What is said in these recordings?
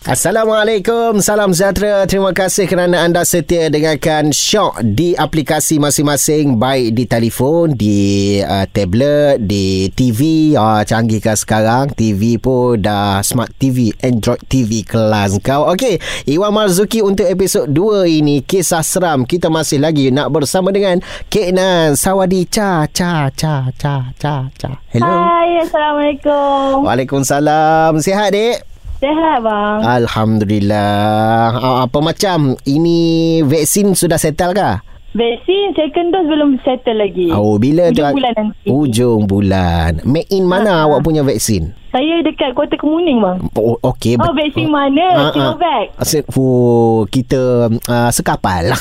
Assalamualaikum, salam sejahtera. Terima kasih kerana anda setia dengarkan Shock di aplikasi masing-masing, baik di telefon, di tablet, di TV. Canggihkah sekarang? TV pun dah smart TV, Android TV kelas kau. Okey, Iwan Marzuki untuk episod 2 ini, kisah seram. Kita masih lagi nak bersama dengan Keknan Sawadi. Hello. Hai, Assalamualaikum. Waalaikumsalam. Sihat, Dek? Sihat, bang. Alhamdulillah. Apa macam ini, vaksin sudah settle kah? Vaksin second dose belum settle lagi. Oh, bila tu? Hujung bulan nanti. Hujung bulan. Made in mana awak punya vaksin? Saya dekat Kota Kemuning, bang. Oh, okey. Oh, vaksin mana? Cikovac. Kita sekapal.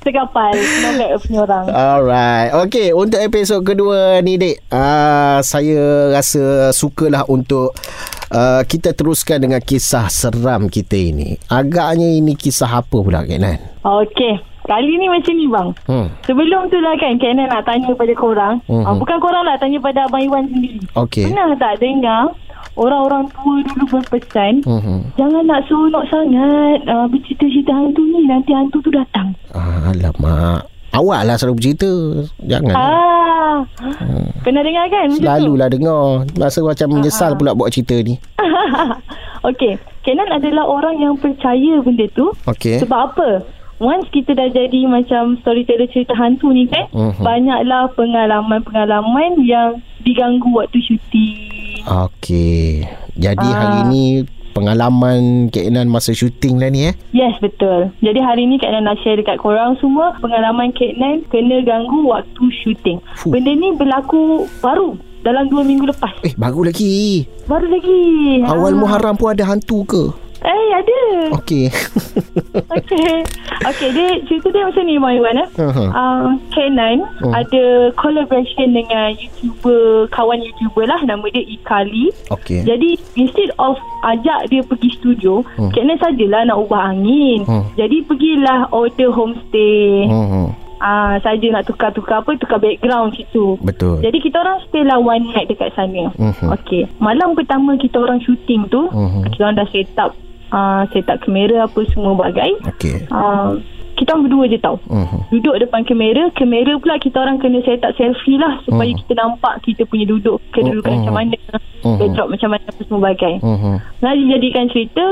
Sekapal. Cikovac punya orang. Alright. Okey, untuk episod kedua ni, Dek, saya rasa sukalah untuk kita teruskan dengan kisah seram kita ini. Agaknya ini kisah apa pula, Kenan? Okey. Kali ni macam ni, bang. Sebelum tu lah kan, Kenan nak tanya pada korang. Bukan korang lah, tanya pada Abang Iwan sendiri. Okay. Pernah tak dengar orang-orang tua dulu berpesan, jangan nak seronok sangat bercerita-cerita hantu ni, nanti hantu tu datang. Alamak. Awak lah selalu bercerita. Jangan. Pernah dengar kan? Selalulah dengar. Rasa macam menyesal pula buat cerita ni. Okey. Kenan adalah orang yang percaya benda tu. Okay. Sebab apa? Once kita dah jadi macam storyteller cerita hantu ni kan, banyaklah pengalaman-pengalaman yang diganggu waktu syuting. Okey. Jadi hari ni pengalaman Keknan masa syuting lah ni. Yes, betul. Jadi hari ni Keknan nak share dekat korang semua pengalaman Keknan kena ganggu waktu syuting. Benda ni berlaku baru dalam 2 minggu lepas. Baru lagi. Awal Muharram pun ada hantu ke? Ada. Okey. Cerita dia macam ni, Bang Iwan. K9 ada collaboration dengan kawan YouTuber lah, nama dia Ikali. Okey. Jadi instead of ajak dia pergi studio, K9 sajalah nak ubah angin. Jadi pergilah order homestay. Saja nak tukar background situ. Betul. Jadi kita orang stay lah one night dekat sana. Okey. Malam pertama kita orang syuting tu, kita orang dah set up kamera apa semua bagai. Okey. Kita orang berdua je tau. Duduk depan kamera pula kita orang kena set up selfie lah supaya kita nampak kita punya duduk kedudukan macam mana, backdrop macam mana apa semua bagai. Nah, dijadikan cerita,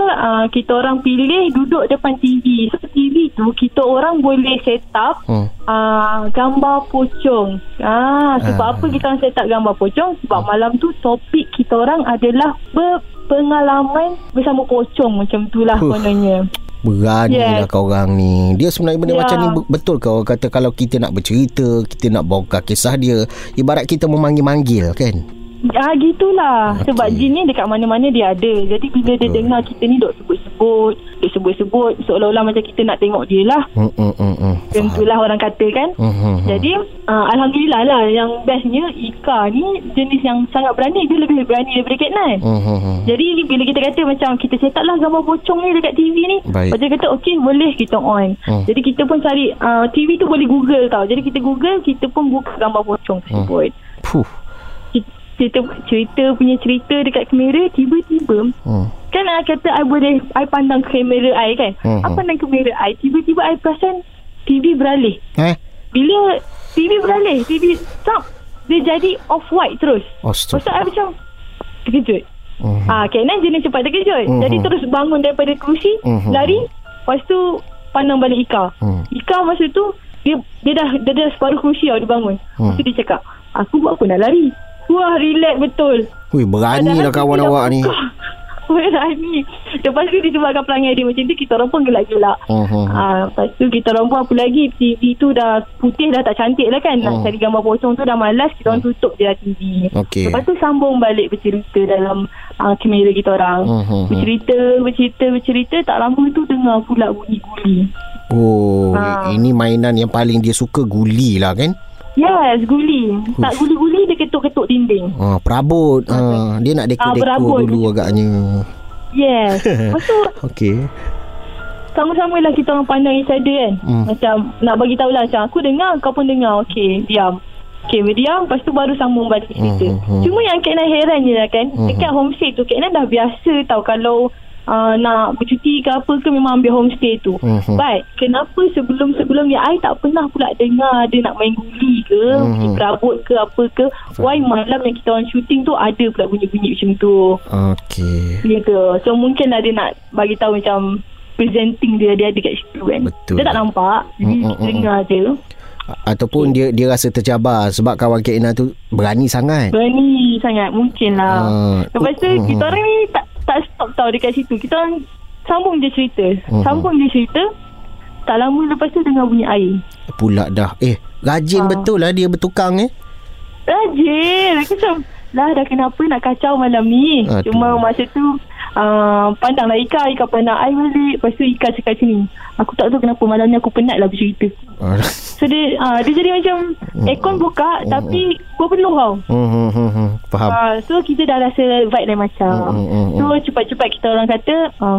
kita orang pilih duduk depan TV. So TV tu kita orang boleh set up gambar pocong. Sebab apa kita orang set up gambar pocong? Sebab malam tu topik kita orang adalah pengalaman bersama pocong, macam itulah kononnya. Beranilah korang ni. Dia sebenarnya benda macam ni, betul ke orang kata kalau kita nak bercerita, kita nak bongkar kisah dia, ibarat kita memanggil-manggil kan? Gitulah. Okay. Sebab jin ni dekat mana-mana dia ada. Jadi bila dia dengar kita ni dok sebut-sebut, seolah-olah macam kita nak tengok dia lah. Tentulah orang kata kan. Jadi Alhamdulillah lah, yang bestnya Ika ni jenis yang sangat berani. Dia lebih berani daripada Keknan. Jadi bila kita kata macam kita cetak lah gambar pocong ni dekat TV ni, dia kata okey, boleh, kita on. Jadi kita pun cari, TV tu boleh Google tau. Jadi kita Google, kita pun buka gambar pocong tersebut. Cerita punya cerita dekat kamera. Tiba-tiba kan I kata I pandang kamera I kan. I pandang kamera I, tiba-tiba I perasan TV beralih. Bila TV beralih, TV stop, dia jadi off-white terus. Lepas tu I macam terkejut. Keknan jenis cepat terkejut. Jadi terus bangun daripada kerusi, lari. Lepas tu pandang balik Ika. Ika masa tu Dia dah separuh kerusi tau, dia bangun. Lepas tu dia cakap, aku buat apa nak lari? Wah, relax betul. Wih, beranilah kawan awak ni. Berani. Lepas tu disebabkan perangai dia macam tu, kita orang pun gelak-gelak. Lepas tu kita orang pun apa lagi, TV tu dah putih, dah tak cantik lah kan. Nak cari gambar pocong tu dah malas, kita orang tutup je lah TV. Okay. Lepas tu sambung balik bercerita dalam kamera kita orang. Bercerita. Tak lama tu dengar pula bunyi guli. Ini mainan yang paling dia suka, guli lah kan? Yes, guli. Tak guli-guli, dia ketuk-ketuk dinding. Perabot. Dia nak dekor-dekor dulu agaknya. Yes. Lepas tu sama-sama lah kita orang pandang each other kan. Macam nak bagi tahu lah, macam aku dengar, kau pun dengar. Okey, diam. Okay, berdiam. Lepas tu baru sambung balik cerita. Cuma yang Keknan heran je lah kan, dekat homestay tu Keknan dah biasa tau. Kalau nak bercuti ke apa ke, memang ambil homestay tu. But kenapa sebelum ni I tak pernah pula dengar dia nak main guli ke, bunyi perabot ke apa ke. Why malam yang kita orang syuting tu ada pula bunyi-bunyi macam tu? Okay, gitu. So mungkin lah dia nak bagi tahu macam presenting dia ada kat situ kan. Betul. Dia tak nampak, jadi dengar je. Ataupun dia rasa tercabar sebab kawan Keknan tu berani sangat mungkin lah. Lepas tu kita orang ni tak stop tau dekat situ. Kita orang sambung je cerita. Tak lama lepas tu dengar bunyi air pula dah. Rajin betul lah dia bertukang. Rajin. Macam lah dah kenapa nak kacau malam ni. Aduh. Cuma masa tu pandanglah Ika pandang I balik. Lepas tu Ika cakap sini, aku tak tahu kenapa malam ni aku penat lah bercerita. So dia jadi macam aircon buka tapi gua penuh tau. Faham. So kita dah rasa vibe lain macam. So cepat-cepat kita orang kata,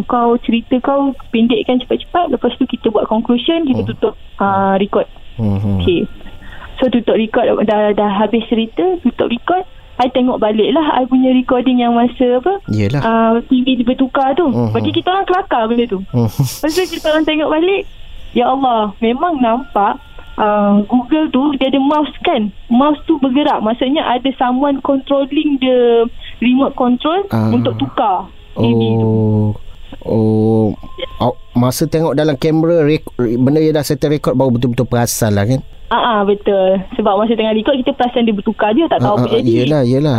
kau cerita kau pendekkan cepat-cepat, lepas tu kita buat conclusion, kita tutup record. Okay, so tutup record. Dah habis cerita, tutup record. I tengok balik lah I punya recording yang masa TV bertukar tu. Bagi kita orang kelakar benda tu. Lepas tu kita orang tengok balik, ya Allah, memang nampak Google tu dia ada mouse kan. Mouse tu bergerak, maksudnya ada someone controlling the remote control untuk tukar TV tu. Masa tengok dalam kamera benda yang dah settle record baru betul-betul perasan lah kan. Betul. Sebab masa tengah record kita perasan dia bertukar je, tak tahu apa jadi. Yelah.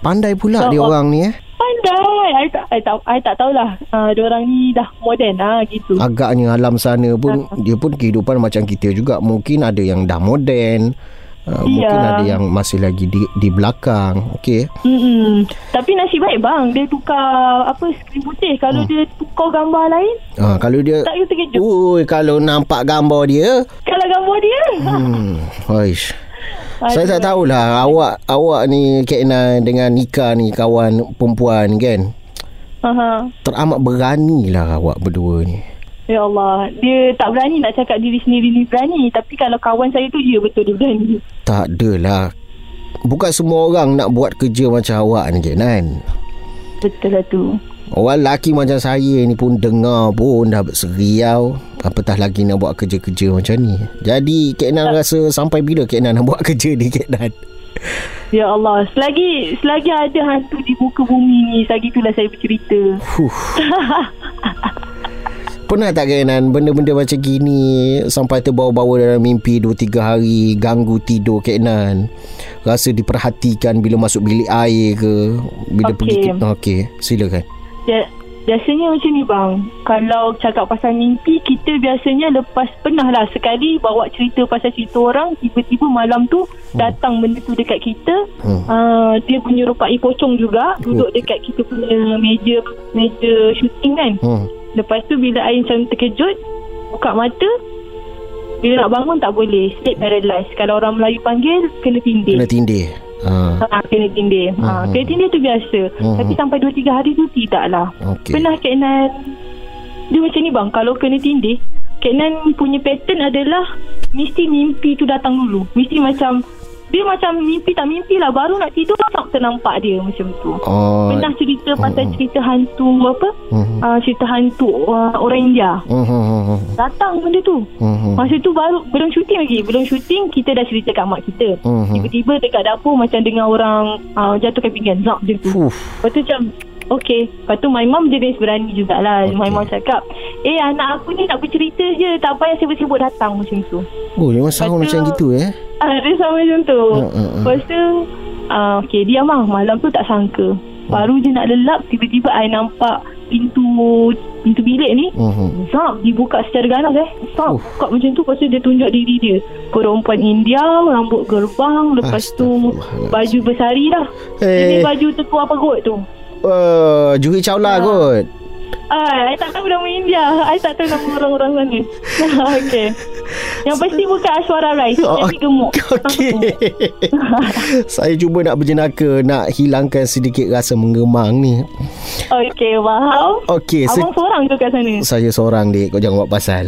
Pandai pula dia orang ni. Pandai. I tak tahulah. Dia orang ni dah moden gitu. Agaknya alam sana pun dia pun kehidupan macam kita juga. Mungkin ada yang dah moden. Mungkin ada yang masih lagi di belakang. Okey. Tapi nasib baik bang, dia tukar skrin putih. Kalau dia tukar gambar lain, kalau dia tak, terkejut. Kalau nampak gambar dia, Oish. Saya tak tahulah awak ni Keknan dengan Nika ni kawan perempuan kan. Teramat beranilah awak berdua ni. Ya Allah, dia tak berani nak cakap diri sendiri ni berani. Tapi kalau kawan saya tu, ya betul dia berani. Tak adalah. Bukan semua orang nak buat kerja macam awak ni Keknan. Betul lah tu. Orang lelaki macam saya ni pun dengar pun dah berseriau, apatah lagi nak buat kerja-kerja macam ni. Jadi Keknan rasa sampai bila Keknan nak buat kerja ni Keknan? Ya Allah, selagi ada hantu di muka bumi ni, selagi itulah saya bercerita. Pernah tak Keknan benda-benda macam gini sampai terbawa-bawa dalam mimpi 2-3 hari, ganggu tidur Keknan, rasa diperhatikan bila masuk bilik air ke, bila pergi silakan. Biasanya macam ni bang, kalau cakap pasal mimpi, kita biasanya lepas pernah lah sekali bawa cerita pasal cerita orang, tiba-tiba malam tu datang benda tu dekat kita. Dia menyerupai pocong juga, duduk dekat kita punya meja syuting kan. Lepas tu bila I macam terkejut, buka mata, bila nak bangun tak boleh, sleep paralyzed. Kalau orang Melayu panggil kena tindih. Kena tindih tu biasa. Tapi sampai 2-3 hari tu tidak lah. Pernah Keknan dia macam ni bang, kalau kena tindih Keknan punya pattern adalah mesti mimpi tu datang dulu. Mesti macam dia macam mimpi tak mimpi lah, baru nak tidur tak ternampak dia macam tu. Pernah cerita pasal cerita hantu cerita hantu orang India. Datang benda tu. Masa tu baru belum syuting kita dah cerita kat mak kita. Tiba-tiba dekat dapur macam dengar orang jatuhkan pinggan zap macam tu. Lepas tu macam lepas tu my mom jenis berani jugalah. My mom cakap, anak aku ni nak bercerita je, tak payah sibuk-sibuk datang macam tu. Memang sama macam gitu dia sama macam tu. Lepas tu dia malam tu tak sangka. Baru je nak lelap, tiba-tiba I nampak pintu bilik ni zap dibuka secara ganas. Buka macam tu. Lepas tu dia tunjuk diri dia, perempuan India, rambut gerbang, lepas tu baju bersari lah. Ini baju tertua pegot tu Juri Chawla kot. I tak tahu nama India, I tak tahu nama orang-orang sana. Okay. Yang pasti bukan Ashwara Rice. Jadi gemuk. Okay. Saya cuba nak berjenaka, nak hilangkan sedikit rasa menggemang ni. Okey, faham. Okey, abang seorang ke kat sana? Saya seorang, Dik. Kau jangan buat pasal.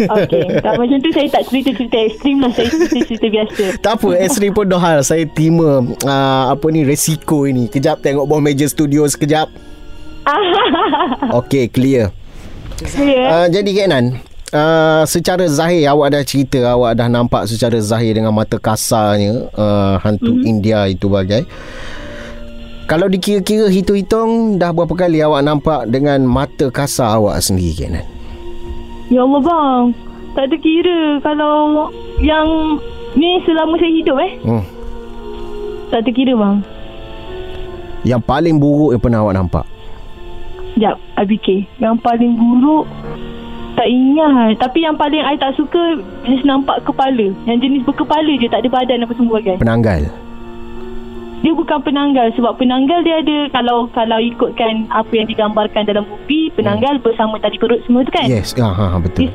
Okey, tak macam tu saya tak cerita-cerita ekstrim lah. Saya cerita-cerita biasa. Tak apa, ekstrim pun dah hal. Saya terima resiko ini. Kejap tengok Bohm Major Studios sekejap. Okey, clear. Jadi Keknan, secara zahir awak dah cerita, awak dah nampak secara zahir dengan mata kasarnya hantu India itu bagai. Kalau dikira-kira hitung-hitung, dah berapa kali awak nampak dengan mata kasar awak sendiri, Keknan? Ya Allah bang, tak terkira. Kalau yang ni selama saya hidup tak terkira bang. Yang paling buruk yang pernah awak nampak? Sekejap, ABK. Yang paling buruk tak ingat. Tapi yang paling I tak suka, jenis nampak kepala. Yang jenis berkepala je, tak ada badan apa semua kan. Penanggal? Dia bukan penanggal. Sebab penanggal dia ada, Kalau ikutkan apa yang digambarkan dalam buku, penanggal bersama tali perut semua tu kan. Yes, betul.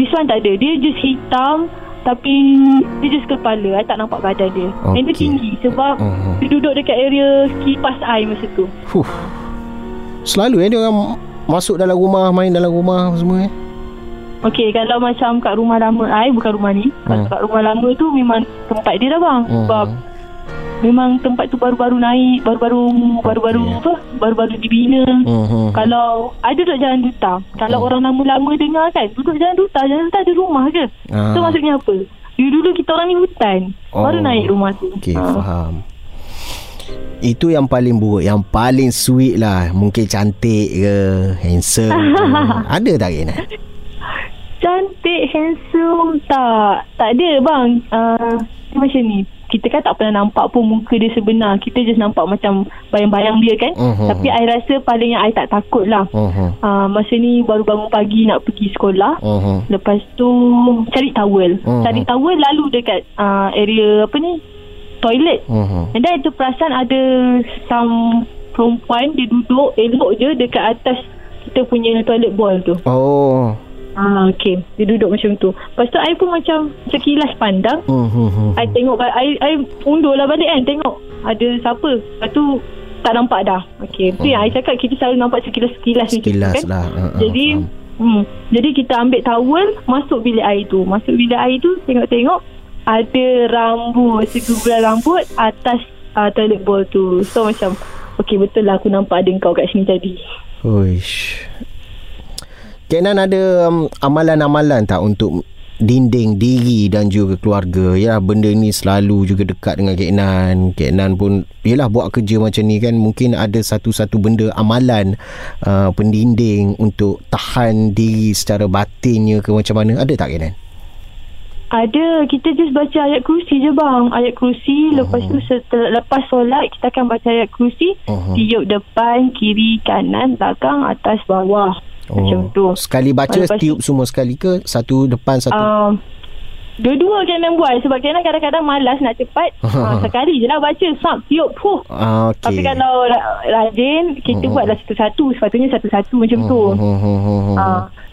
This one tak ada. Dia just hitam, tapi dia just kepala. I tak nampak badan dia. Okay. And dia tinggi. Sebab dia duduk dekat area kipas I masa tu. Selalu dia orang masuk dalam rumah, main dalam rumah semua Okey, kalau macam kat rumah lama I, bukan rumah ni, kat rumah lama tu memang tempat dia dah bang. Sebab memang tempat tu baru-baru naik, baru-baru dibina. Kalau I duduk jalan duta, kalau orang lama-lama dengar kan, duduk jalan duta ada rumah ke? So maksudnya apa? Dulu kita orang ni hutan, baru naik rumah tu. Okey, faham. Itu yang paling buruk. Yang paling sweet lah, mungkin cantik ke, handsome ke. Ada tak Keknan? Cantik, handsome tak ada bang. Macam ni, kita kan tak pernah nampak pun muka dia sebenar. Kita just nampak macam bayang-bayang dia kan. Tapi I rasa paling yang I tak takut lah, masa ni baru bangun pagi nak pergi sekolah. Lepas tu cari towel. Cari towel lalu dekat area apa ni, toilet. And then itu perasan ada some perempuan, dia duduk elok je dekat atas kita punya toilet bowl tu. Okay, dia duduk macam tu. Lepas tu I pun macam sekilas pandang. I tengok, I undur lah balik kan, tengok ada siapa. Lepas tu tak nampak dah. Okay, tu yang I cakap, kita selalu nampak sekilas macam tu kan lah. Jadi jadi kita ambil towel, masuk bilik air tu. Tengok-tengok ada rambut, segumpal rambut atas toilet bowl tu. So macam, okey, betul lah aku nampak ada kau kat sini tadi. Uish. Keknan, ada amalan-amalan tak untuk dinding diri dan juga keluarga? Ya, benda ni selalu juga dekat dengan Keknan. Keknan pun yelah buat kerja macam ni kan, mungkin ada satu-satu benda amalan pendinding untuk tahan diri secara batinnya ke macam mana? Ada tak Keknan? Ada, kita just baca ayat kursi je bang. Ayat kursi, lepas tu lepas solat kita akan baca ayat kursi, tiup depan, kiri, kanan, belakang, atas, bawah. Macam tu. Sekali baca, tiup semua sekali ke? Satu depan, satu? Dua-dua kena buat. Sebab kena kadang-kadang malas nak cepat. Sekali je lah baca, sap, tiup, puh. Okay. Tapi kalau rajin, kita buatlah satu-satu. Sepatutnya satu-satu macam tu.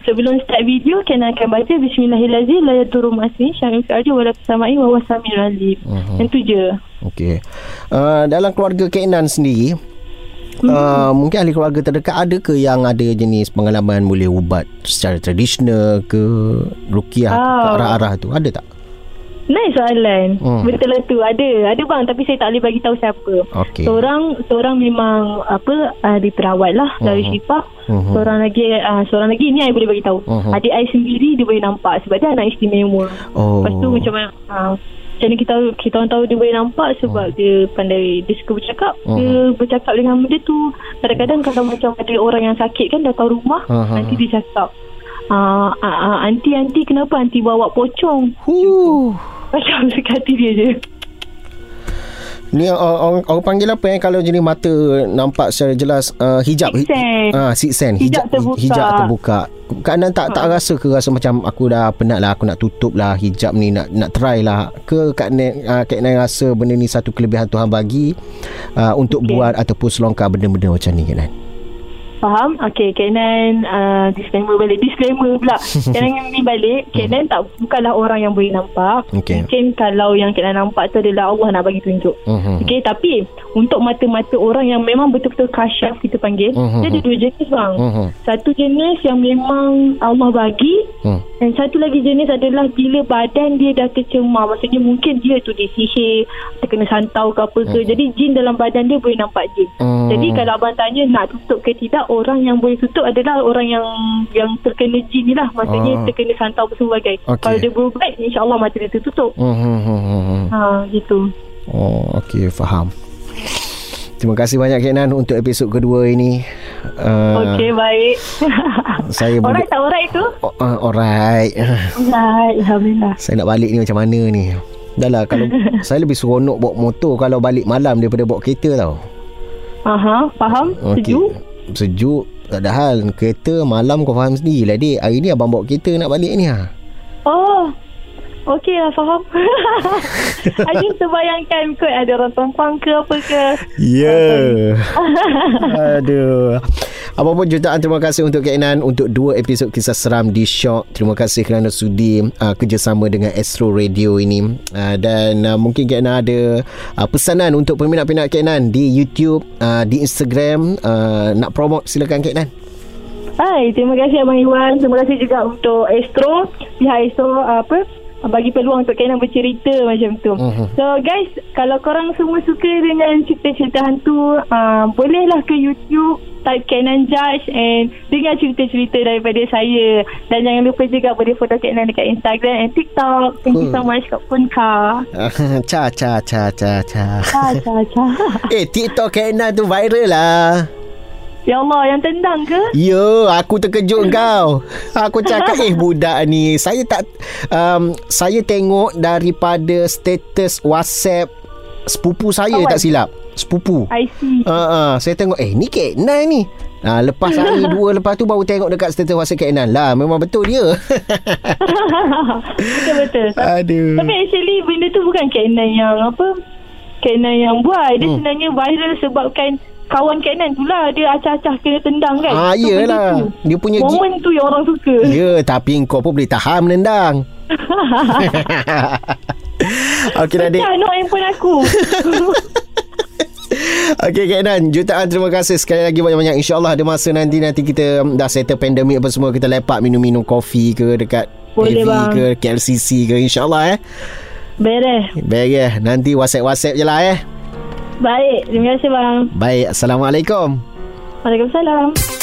Sebelum start video, kena akan baca Bismillahirrahmanirrahim, la yaturum asmi syamil fi'adi wa la samai wa wasamir alim. Yang tu je. Okey. Dalam keluarga Keknan sendiri, mungkin ahli keluarga terdekat ada ke yang ada jenis pengalaman boleh ubat secara tradisional ke, rukiah ke arah-arah tu? Ada tak? Nice soalan. Betul lah tu. Ada bang, tapi saya tak boleh bagi tahu siapa. Okay. Seorang memang diperawat lah dari Syifah. Seorang lagi ni I boleh bagi tahu. Adik I sendiri dia boleh nampak sebab dia anak istimewa. Lepas tu macam mana kita orang tahu dia boleh nampak sebab dia pandai, dia suka bercakap. Dia bercakap dengan benda tu. Kadang-kadang kalau macam ada orang yang sakit kan, datang rumah, nanti dia cakap, "Aunty, kenapa aunty bawa pocong?" Macam sekati dia je. Ni orang panggil apa kalau jenis mata nampak secara jelas, hijab. Sixth sense. Hijab terbuka. Kadang tak rasa ke, rasa macam aku dah penat lah, aku nak tutup lah hijab ni, nak try lah ke? Keknan rasa benda ni satu kelebihan Tuhan bagi untuk buat ataupun selongkar benda-benda macam ni Keknan? Faham? Okay, Keknan disclaimer balik. Disclaimer pula. Keknan ni balik, Keknan tak, bukanlah orang yang boleh nampak. Okay. Mungkin kalau yang Keknan nampak tu adalah Allah nak bagi tunjuk. Okay, tapi untuk mata-mata orang yang memang betul-betul kasyaf kita panggil, dia ada dua jenis bang. Satu jenis yang memang Allah bagi, dan satu lagi jenis adalah bila badan dia dah tercemar. Maksudnya mungkin dia tu disihir, terkena santau ke apa ke. Jadi jin dalam badan dia boleh nampak jin. Jadi kalau abang tanya nak tutup ke tidak, orang yang boleh tutup adalah orang yang terkena jin ni lah. Maksudnya terkena santau bersebagai. Okay. Kalau dia berubat, insyaAllah mata dia tertutup. Ha, gitu. Oh, okey, faham. Terima kasih banyak Keknan untuk episod kedua ini. Okey, baik. Saya alright tak alright tu? Alright. Alright, alhamdulillah. Saya nak balik ni macam mana ni? Dah lah, kalau saya lebih seronok bawa motor kalau balik malam daripada bawa kereta tau. Aha, faham? Okay. Sejuk tak ada hal. Kereta malam kau faham sendiri lah dek. Hari ni abang bawa kereta nak balik ni lah. Oh, okey lah, faham. Ajin terbayangkan kot ada orang tumpang ke apa ke. Ya. Aduh. Apapun jutaan terima kasih untuk Keknan untuk dua episod kisah seram di Shock. Terima kasih kerana sudi kerjasama dengan Astro Radio ini. Dan mungkin Keknan ada pesanan untuk peminat-peminat Keknan di YouTube, di Instagram, nak promote silakan Keknan. Hai, terima kasih Abang Iwan. Terima kasih juga untuk Astro, pihak Astro bagi peluang untuk Keknan bercerita macam tu. So guys, kalau korang semua suka dengan cerita-cerita hantu, bolehlah ke YouTube type Keknan Judge and dengar cerita-cerita daripada saya. Dan jangan lupa juga boleh foto Keknan dekat Instagram and TikTok. Thank you so much Kak Punka. Eh, TikTok Keknan tu viral lah. Ya Allah, yang tendang ke? Ya, aku terkejut kau. Aku cakap, budak ni. Saya tak... saya tengok daripada status WhatsApp sepupu saya tak silap. Sepupu. I see. Saya tengok, ni Keknan ni. Lepas hari dua lepas tu baru tengok dekat status WhatsApp Keknan lah. Memang betul dia. Betul-betul. Aduh. Tapi actually, benda tu bukan Keknan yang apa. Keknan yang buat. Dia sebenarnya viral sebabkan... kawan Keknan tu lah dia acah-acah kena tendang kan. Yelah, dia punya momen tu yang orang suka. Ya, tapi kau pun boleh tahan menendang. Okey dah dek. Macam nak handphone aku. Okey Keknan, jutaan terima kasih sekali lagi banyak-banyak. InsyaAllah ada masa nanti kita dah settle pandemik apa semua, kita lepak minum-minum kopi ke dekat TV ke KLCC ke, insyaAllah. Beres. Nanti WhatsApp je lah. Baik, terima kasih bang. Baik, Assalamualaikum. Waalaikumsalam.